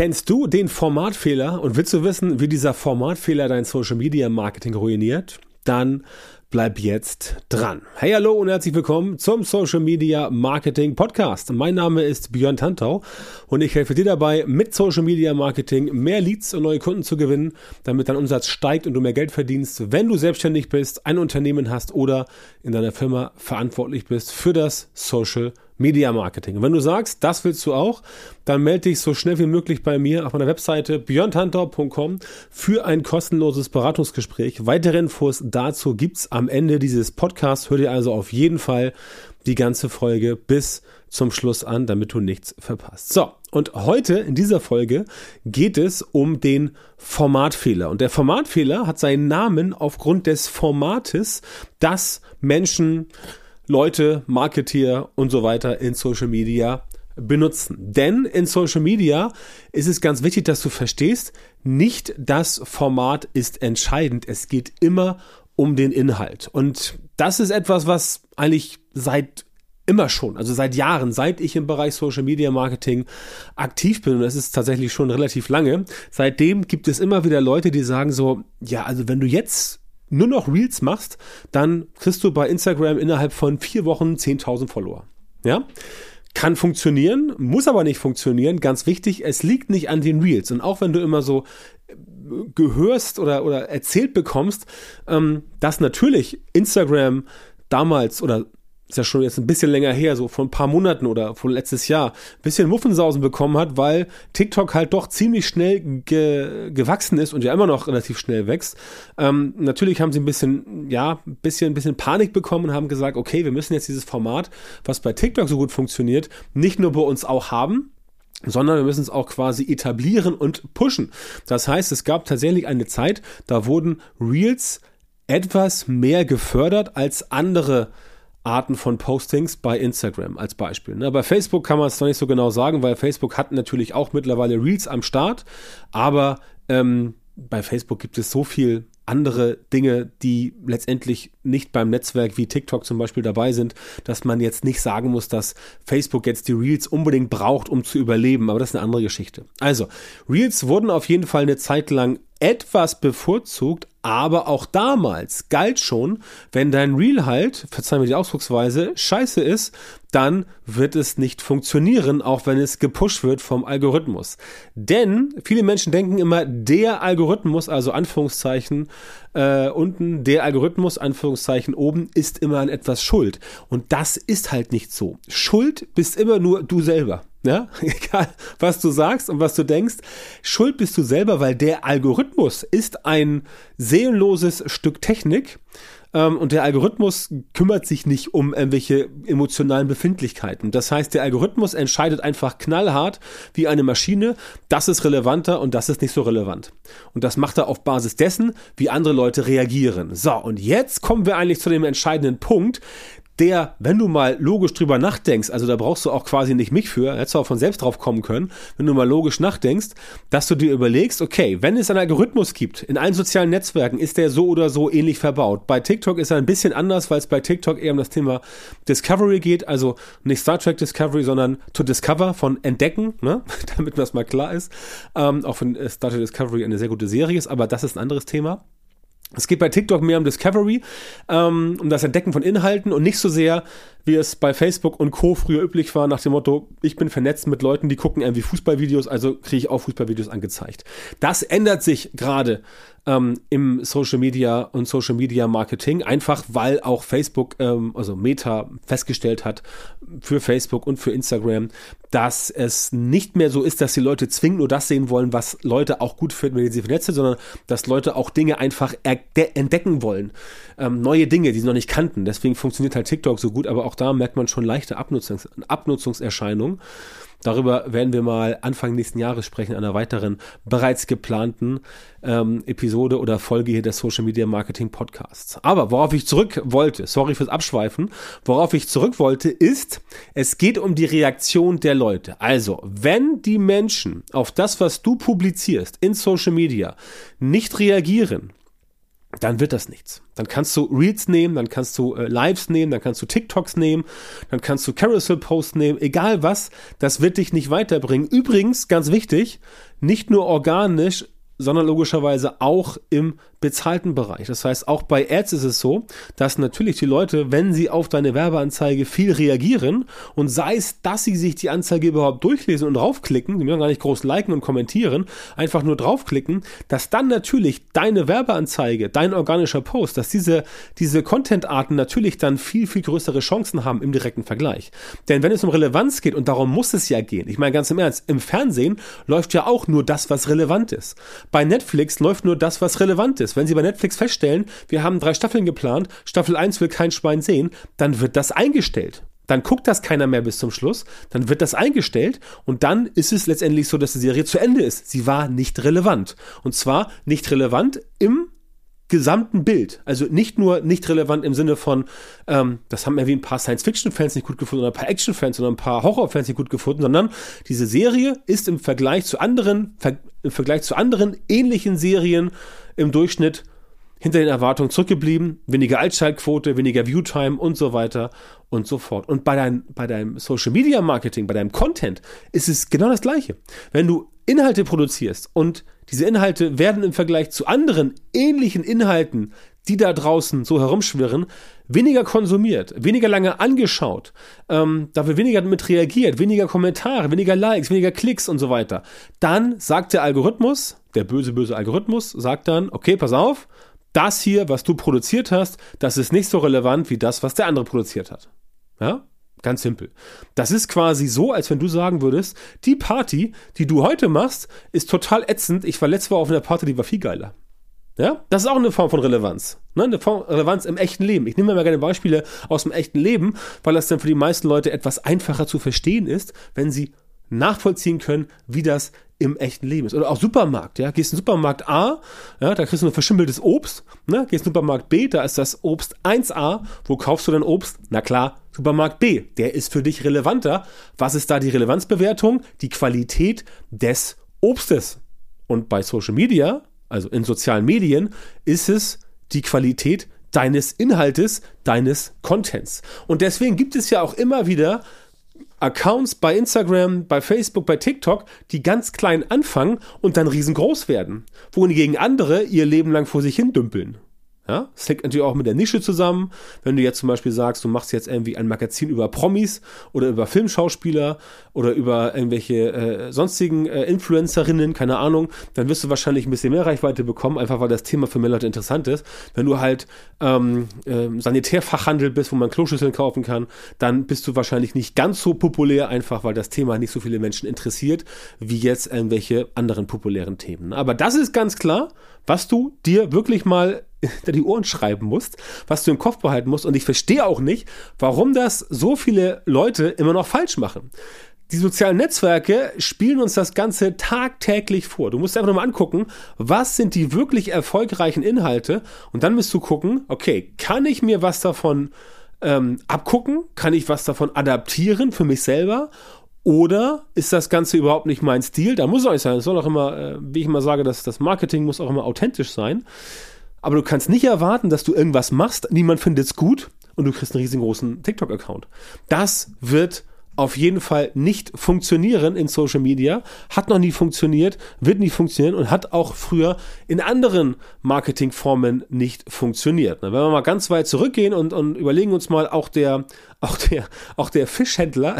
Kennst du den Formatfehler und willst du wissen, wie dieser Formatfehler dein Social Media Marketing ruiniert? Dann bleib jetzt dran. Hey, hallo und herzlich willkommen zum Social Media Marketing Podcast. Mein Name ist Björn Tantau und ich helfe dir dabei, mit Social Media Marketing mehr Leads und neue Kunden zu gewinnen, damit dein Umsatz steigt und du mehr Geld verdienst, wenn du selbstständig bist, ein Unternehmen hast oder in deiner Firma verantwortlich bist für das Social Media Marketing. Und wenn du sagst, das willst du auch, dann melde dich so schnell wie möglich bei mir auf meiner Webseite björntantau.com für ein kostenloses Beratungsgespräch. Weitere Infos dazu gibt's am Ende dieses Podcasts. Hör dir also auf jeden Fall die ganze Folge bis zum Schluss an, damit du nichts verpasst. So, und heute in dieser Folge geht es um den Formatfehler. Und der Formatfehler hat seinen Namen aufgrund des Formates, das Leute, Marketeer und so weiter in Social Media benutzen. Denn in Social Media ist es ganz wichtig, dass du verstehst, nicht das Format ist entscheidend. Es geht immer um den Inhalt. Und das ist etwas, was eigentlich seit Jahren, seit ich im Bereich Social Media Marketing aktiv bin, und das ist tatsächlich schon relativ lange, seitdem gibt es immer wieder Leute, die sagen so, ja, also wenn du jetzt nur noch Reels machst, dann kriegst du bei Instagram innerhalb von 4 Wochen 10.000 Follower. Ja? Kann funktionieren, muss aber nicht funktionieren. Ganz wichtig, es liegt nicht an den Reels. Und auch wenn du immer so gehörst oder erzählt bekommst, dass natürlich Instagram damals oder ist ja schon jetzt ein bisschen länger her, so vor ein paar Monaten oder vor letztes Jahr, ein bisschen Muffensausen bekommen hat, weil TikTok halt doch ziemlich schnell gewachsen ist und ja immer noch relativ schnell wächst. Natürlich haben sie ein bisschen Panik bekommen und haben gesagt, okay, wir müssen jetzt dieses Format, was bei TikTok so gut funktioniert, nicht nur bei uns auch haben, sondern wir müssen es auch quasi etablieren und pushen. Das heißt, es gab tatsächlich eine Zeit, da wurden Reels etwas mehr gefördert als andere Arten von Postings bei Instagram als Beispiel. Bei Facebook kann man es noch nicht so genau sagen, weil Facebook hat natürlich auch mittlerweile Reels am Start, aber bei Facebook gibt es so viel andere Dinge, die letztendlich nicht beim Netzwerk wie TikTok zum Beispiel dabei sind, dass man jetzt nicht sagen muss, dass Facebook jetzt die Reels unbedingt braucht, um zu überleben, aber das ist eine andere Geschichte. Also, Reels wurden auf jeden Fall eine Zeit lang etwas bevorzugt, aber auch damals galt schon, wenn dein Reel halt, verzeihen mir die Ausdrucksweise, scheiße ist, dann wird es nicht funktionieren, auch wenn es gepusht wird vom Algorithmus. Denn viele Menschen denken immer, der Algorithmus, also Anführungszeichen unten, der Algorithmus, Anführungszeichen oben, ist immer an etwas schuld. Und das ist halt nicht so. Schuld bist immer nur du selber. Ja, egal, was du sagst und was du denkst, schuld bist du selber, weil der Algorithmus ist ein seelenloses Stück Technik und der Algorithmus kümmert sich nicht um irgendwelche emotionalen Befindlichkeiten. Das heißt, der Algorithmus entscheidet einfach knallhart wie eine Maschine, das ist relevanter und das ist nicht so relevant. Und das macht er auf Basis dessen, wie andere Leute reagieren. So, und jetzt kommen wir eigentlich zu dem entscheidenden Punkt, der, wenn du mal logisch drüber nachdenkst, also da brauchst du auch quasi nicht mich für, hättest du auch von selbst drauf kommen können, wenn du mal logisch nachdenkst, dass du dir überlegst, okay, wenn es einen Algorithmus gibt, in allen sozialen Netzwerken ist der so oder so ähnlich verbaut. Bei TikTok ist er ein bisschen anders, weil es bei TikTok eher um das Thema Discovery geht, also nicht Star Trek Discovery, sondern to discover, von entdecken, ne? Damit das mal klar ist. Auch wenn Star Trek Discovery eine sehr gute Serie ist, aber das ist ein anderes Thema. Es geht bei TikTok mehr um Discovery, um das Entdecken von Inhalten und nicht so sehr, wie es bei Facebook und Co. früher üblich war, nach dem Motto, ich bin vernetzt mit Leuten, die gucken irgendwie Fußballvideos, also kriege ich auch Fußballvideos angezeigt. Das ändert sich gerade im Social Media und Social Media Marketing, einfach weil auch Facebook, also Meta, festgestellt hat für Facebook und für Instagram, dass es nicht mehr so ist, dass die Leute zwingend nur das sehen wollen, was Leute auch gut finden, wenn sie vernetzt sind, sondern dass Leute auch Dinge einfach entdecken wollen. Neue Dinge, die sie noch nicht kannten. Deswegen funktioniert halt TikTok so gut, aber auch da merkt man schon leichte Abnutzungserscheinungen. Darüber werden wir mal Anfang nächsten Jahres sprechen, in einer weiteren bereits geplanten Episode oder Folge hier des Social Media Marketing Podcasts. Aber worauf ich zurück wollte, ist, es geht um die Reaktion der Leute. Also, wenn die Menschen auf das, was du publizierst in Social Media, nicht reagieren, dann wird das nichts. Dann kannst du Reels nehmen, dann kannst du Lives nehmen, dann kannst du TikToks nehmen, dann kannst du Carousel-Posts nehmen, egal was, das wird dich nicht weiterbringen. Übrigens, ganz wichtig, nicht nur organisch, sondern logischerweise auch im bezahlten Bereich. Das heißt, auch bei Ads ist es so, dass natürlich die Leute, wenn sie auf deine Werbeanzeige viel reagieren und sei es, dass sie sich die Anzeige überhaupt durchlesen und draufklicken, die müssen gar nicht groß liken und kommentieren, einfach nur draufklicken, dass dann natürlich deine Werbeanzeige, dein organischer Post, dass diese Content-Arten natürlich dann viel, viel größere Chancen haben im direkten Vergleich. Denn wenn es um Relevanz geht, und darum muss es ja gehen, ich meine ganz im Ernst, im Fernsehen läuft ja auch nur das, was relevant ist. Bei Netflix läuft nur das, was relevant ist. Wenn Sie bei Netflix feststellen, wir haben 3 Staffeln geplant, Staffel 1 will kein Schwein sehen, dann wird das eingestellt. Dann guckt das keiner mehr bis zum Schluss, dann wird das eingestellt und dann ist es letztendlich so, dass die Serie zu Ende ist. Sie war nicht relevant. Und zwar nicht relevant im gesamten Bild. Also nicht nur nicht relevant im Sinne von, das haben irgendwie ein paar Science-Fiction-Fans nicht gut gefunden oder ein paar Action-Fans oder ein paar Horror-Fans nicht gut gefunden, sondern diese Serie ist im Vergleich zu anderen, ähnlichen Serien im Durchschnitt hinter den Erwartungen zurückgeblieben. Weniger Einschaltquote, weniger Viewtime und so weiter und so fort. Und bei deinem Social-Media-Marketing, bei deinem Content ist es genau das Gleiche. Wenn du Inhalte produzierst und diese Inhalte werden im Vergleich zu anderen ähnlichen Inhalten, die da draußen so herumschwirren, weniger konsumiert, weniger lange angeschaut, dafür weniger damit reagiert, weniger Kommentare, weniger Likes, weniger Klicks und so weiter. Dann sagt der Algorithmus, der böse, böse Algorithmus, sagt dann, okay, pass auf, das hier, was du produziert hast, das ist nicht so relevant wie das, was der andere produziert hat. Ja? Ganz simpel. Das ist quasi so, als wenn du sagen würdest, die Party, die du heute machst, ist total ätzend. Ich war letztes Mal auf einer Party, die war viel geiler. Ja? Das ist auch eine Form von Relevanz. Ne? Eine Form von Relevanz im echten Leben. Ich nehme mir mal gerne Beispiele aus dem echten Leben, weil das dann für die meisten Leute etwas einfacher zu verstehen ist, wenn sie nachvollziehen können, wie das im echten Leben ist. Oder auch Supermarkt, ja, gehst in den Supermarkt A, ja, da kriegst du ein verschimmeltes Obst, ne? Gehst in den Supermarkt B, da ist das Obst 1A, wo kaufst du dein Obst? Na klar, Supermarkt B, der ist für dich relevanter. Was ist da die Relevanzbewertung? Die Qualität des Obstes. Und bei Social Media, also in sozialen Medien, ist es die Qualität deines Inhaltes, deines Contents. Und deswegen gibt es ja auch immer wieder Accounts bei Instagram, bei Facebook, bei TikTok, die ganz klein anfangen und dann riesengroß werden. Wohingegen andere ihr Leben lang vor sich hin dümpeln. Ja? Das hängt natürlich auch mit der Nische zusammen. Wenn du jetzt zum Beispiel sagst, du machst jetzt irgendwie ein Magazin über Promis oder über Filmschauspieler oder über irgendwelche sonstigen Influencerinnen, keine Ahnung, dann wirst du wahrscheinlich ein bisschen mehr Reichweite bekommen, einfach weil das Thema für mehr Leute interessant ist. Wenn du halt Sanitärfachhandel bist, wo man Kloschüsseln kaufen kann, dann bist du wahrscheinlich nicht ganz so populär, einfach weil das Thema nicht so viele Menschen interessiert, wie jetzt irgendwelche anderen populären Themen. Aber das ist ganz klar, was du dir wirklich mal da die Ohren schreiben musst, was du im Kopf behalten musst. Und ich verstehe auch nicht, warum das so viele Leute immer noch falsch machen. Die sozialen Netzwerke spielen uns das Ganze tagtäglich vor. Du musst einfach nochmal angucken, was sind die wirklich erfolgreichen Inhalte? Und dann musst du gucken, okay, kann ich mir was davon abgucken? Kann ich was davon adaptieren für mich selber? Oder ist das Ganze überhaupt nicht mein Stil? Da muss es auch nicht sein. Es soll auch immer, wie ich immer sage, das Marketing muss auch immer authentisch sein. Aber du kannst nicht erwarten, dass du irgendwas machst, niemand findet es gut und du kriegst einen riesengroßen TikTok-Account. Das wird auf jeden Fall nicht funktionieren in Social Media, hat noch nie funktioniert, wird nicht funktionieren und hat auch früher in anderen Marketingformen nicht funktioniert. Wenn wir mal ganz weit zurückgehen und überlegen uns mal, auch der Fischhändler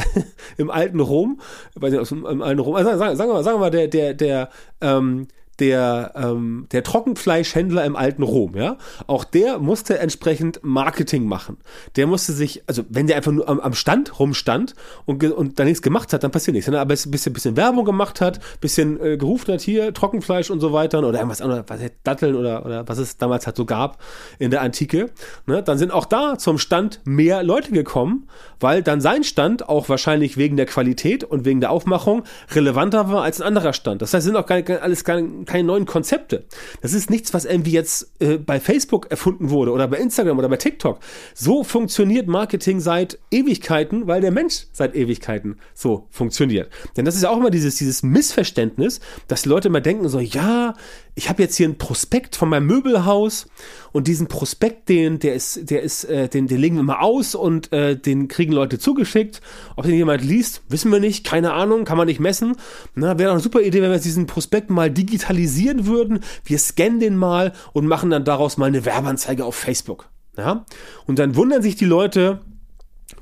im alten Rom, also sagen wir mal, der Trockenfleischhändler im alten Rom, ja, auch der musste entsprechend Marketing machen. Der musste sich, also wenn der einfach nur am Stand rumstand und da nichts gemacht hat, dann passiert nichts. Wenn er aber ein bisschen Werbung gemacht hat, bisschen gerufen hat, hier Trockenfleisch und so weiter oder irgendwas anderes, Datteln oder was es damals halt so gab in der Antike, ne, dann sind auch da zum Stand mehr Leute gekommen, weil dann sein Stand auch wahrscheinlich wegen der Qualität und wegen der Aufmachung relevanter war als ein anderer Stand. Das heißt, sind auch keine neuen Konzepte. Das ist nichts, was irgendwie jetzt bei Facebook erfunden wurde oder bei Instagram oder bei TikTok. So funktioniert Marketing seit Ewigkeiten, weil der Mensch seit Ewigkeiten so funktioniert. Denn das ist ja auch immer dieses Missverständnis, dass die Leute immer denken so, ja, ich habe jetzt hier einen Prospekt von meinem Möbelhaus und diesen Prospekt, den legen wir mal aus und den kriegen Leute zugeschickt. Ob den jemand liest, wissen wir nicht, keine Ahnung, kann man nicht messen. Na, wäre doch eine super Idee, wenn wir diesen Prospekt mal digitalisieren würden. Wir scannen den mal und machen dann daraus mal eine Werbeanzeige auf Facebook. Ja? Und dann wundern sich die Leute,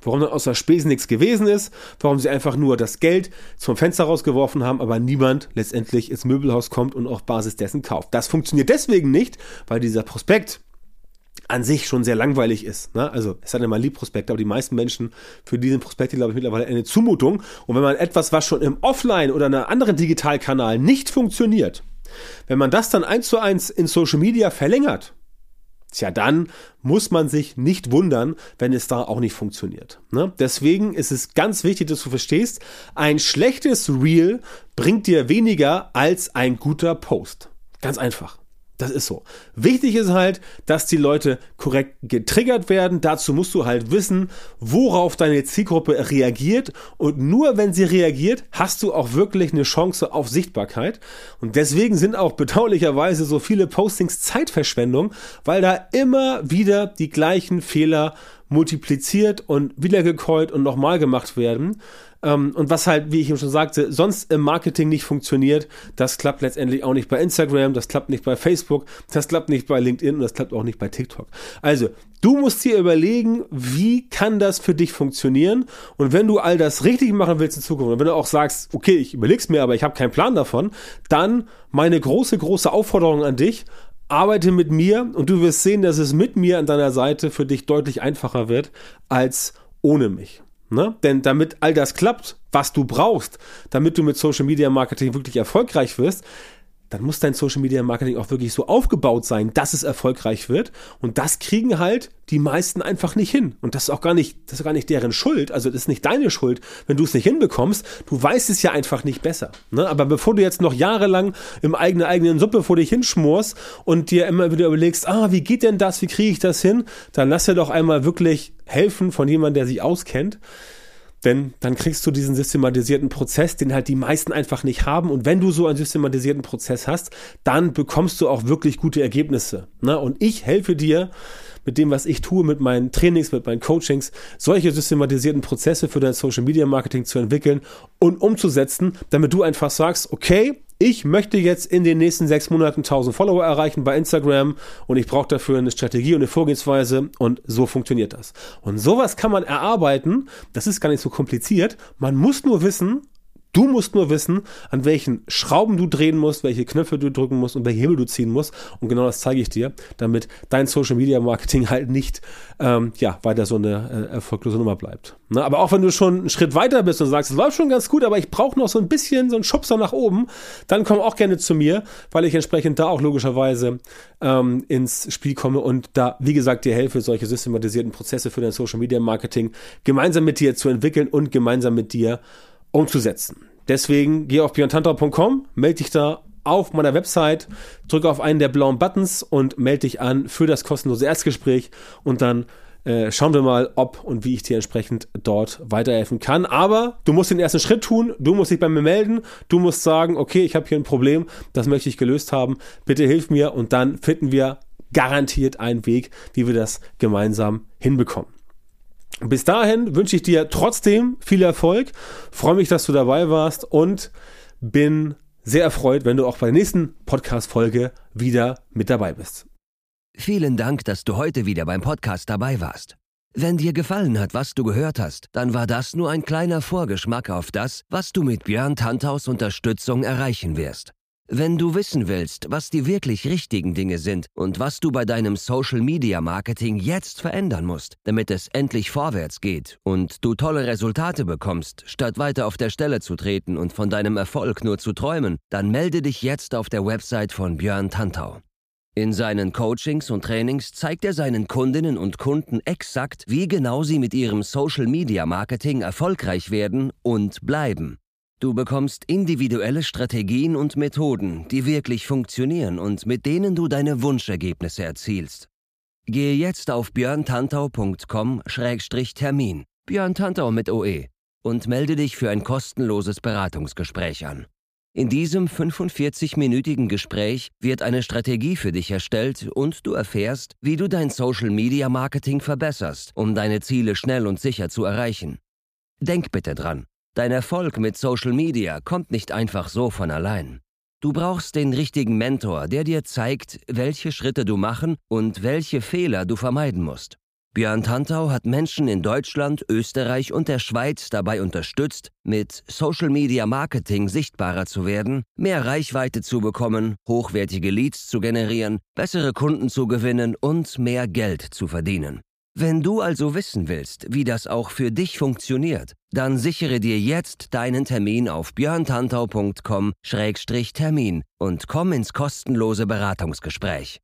warum dann aus der Spesen nichts gewesen ist, warum sie einfach nur das Geld zum Fenster rausgeworfen haben, aber niemand letztendlich ins Möbelhaus kommt und auf Basis dessen kauft. Das funktioniert deswegen nicht, weil dieser Prospekt an sich schon sehr langweilig ist. Ne? Also es hat ja mal Prospekte, aber die meisten Menschen für diesen Prospekt, glaube ich, mittlerweile eine Zumutung. Und wenn man etwas, was schon im Offline- oder einem anderen Digitalkanal nicht funktioniert, wenn man das dann 1:1 in Social Media verlängert, tja, dann muss man sich nicht wundern, wenn es da auch nicht funktioniert. Ne? Deswegen ist es ganz wichtig, dass du verstehst, ein schlechtes Reel bringt dir weniger als ein guter Post. Ganz einfach. Das ist so. Wichtig ist halt, dass die Leute korrekt getriggert werden. Dazu musst du halt wissen, worauf deine Zielgruppe reagiert. Und nur wenn sie reagiert, hast du auch wirklich eine Chance auf Sichtbarkeit. Und deswegen sind auch bedauerlicherweise so viele Postings Zeitverschwendung, weil da immer wieder die gleichen Fehler multipliziert und wiedergekäut und nochmal gemacht werden. Und was halt, wie ich eben schon sagte, sonst im Marketing nicht funktioniert, das klappt letztendlich auch nicht bei Instagram, das klappt nicht bei Facebook, das klappt nicht bei LinkedIn und das klappt auch nicht bei TikTok. Also, du musst dir überlegen, wie kann das für dich funktionieren? Und wenn du all das richtig machen willst in Zukunft und wenn du auch sagst, okay, ich überleg's mir, aber ich habe keinen Plan davon, dann meine große Aufforderung an dich, arbeite mit mir und du wirst sehen, dass es mit mir an deiner Seite für dich deutlich einfacher wird als ohne mich. Ne? Denn damit all das klappt, was du brauchst, damit du mit Social Media Marketing wirklich erfolgreich wirst, dann muss dein Social Media Marketing auch wirklich so aufgebaut sein, dass es erfolgreich wird. Und das kriegen halt die meisten einfach nicht hin. Und das ist gar nicht deren Schuld. Also das ist nicht deine Schuld, wenn du es nicht hinbekommst. Du weißt es ja einfach nicht besser. Ne? Aber bevor du jetzt noch jahrelang im eigenen Suppe vor dich hinschmorst und dir immer wieder überlegst, wie geht denn das, wie kriege ich das hin? Dann lass dir doch einmal wirklich helfen von jemandem, der sich auskennt. Denn dann kriegst du diesen systematisierten Prozess, den halt die meisten einfach nicht haben. Und wenn du so einen systematisierten Prozess hast, dann bekommst du auch wirklich gute Ergebnisse. Ne? Und ich helfe dir mit dem, was ich tue, mit meinen Trainings, mit meinen Coachings, solche systematisierten Prozesse für dein Social Media Marketing zu entwickeln und umzusetzen, damit du einfach sagst, okay, ich möchte jetzt in den nächsten 6 Monaten 1000 Follower erreichen bei Instagram und ich brauche dafür eine Strategie und eine Vorgehensweise und so funktioniert das. Und sowas kann man erarbeiten, das ist gar nicht so kompliziert, du musst nur wissen, an welchen Schrauben du drehen musst, welche Knöpfe du drücken musst und welche Hebel du ziehen musst und genau das zeige ich dir, damit dein Social Media Marketing halt nicht weiter so eine erfolglose Nummer bleibt. Na, aber auch wenn du schon einen Schritt weiter bist und sagst, es läuft schon ganz gut, aber ich brauche noch so ein bisschen so einen Schubser nach oben, dann komm auch gerne zu mir, weil ich entsprechend da auch logischerweise ins Spiel komme und da, wie gesagt, dir helfe, solche systematisierten Prozesse für dein Social Media Marketing gemeinsam mit dir zu entwickeln und gemeinsam mit dir umzusetzen. Deswegen geh auf björntantau.com, melde dich da auf meiner Website, drücke auf einen der blauen Buttons und melde dich an für das kostenlose Erstgespräch und dann schauen wir mal, ob und wie ich dir entsprechend dort weiterhelfen kann. Aber du musst den ersten Schritt tun, du musst dich bei mir melden, du musst sagen, okay, ich habe hier ein Problem, das möchte ich gelöst haben, bitte hilf mir und dann finden wir garantiert einen Weg, wie wir das gemeinsam hinbekommen. Bis dahin wünsche ich dir trotzdem viel Erfolg, freue mich, dass du dabei warst und bin sehr erfreut, wenn du auch bei der nächsten Podcast-Folge wieder mit dabei bist. Vielen Dank, dass du heute wieder beim Podcast dabei warst. Wenn dir gefallen hat, was du gehört hast, dann war das nur ein kleiner Vorgeschmack auf das, was du mit Björn Tantaus Unterstützung erreichen wirst. Wenn du wissen willst, was die wirklich richtigen Dinge sind und was du bei deinem Social Media Marketing jetzt verändern musst, damit es endlich vorwärts geht und du tolle Resultate bekommst, statt weiter auf der Stelle zu treten und von deinem Erfolg nur zu träumen, dann melde dich jetzt auf der Website von Björn Tantau. In seinen Coachings und Trainings zeigt er seinen Kundinnen und Kunden exakt, wie genau sie mit ihrem Social Media Marketing erfolgreich werden und bleiben. Du bekommst individuelle Strategien und Methoden, die wirklich funktionieren und mit denen du deine Wunschergebnisse erzielst. Gehe jetzt auf björntantau.com/Termin, Björn Tantau mit OE, und melde dich für ein kostenloses Beratungsgespräch an. In diesem 45-minütigen Gespräch wird eine Strategie für dich erstellt und du erfährst, wie du dein Social-Media-Marketing verbesserst, um deine Ziele schnell und sicher zu erreichen. Denk bitte dran, dein Erfolg mit Social Media kommt nicht einfach so von allein. Du brauchst den richtigen Mentor, der dir zeigt, welche Schritte du machen und welche Fehler du vermeiden musst. Björn Tantau hat Menschen in Deutschland, Österreich und der Schweiz dabei unterstützt, mit Social Media Marketing sichtbarer zu werden, mehr Reichweite zu bekommen, hochwertige Leads zu generieren, bessere Kunden zu gewinnen und mehr Geld zu verdienen. Wenn du also wissen willst, wie das auch für dich funktioniert, dann sichere dir jetzt deinen Termin auf björntantau.com/termin und komm ins kostenlose Beratungsgespräch.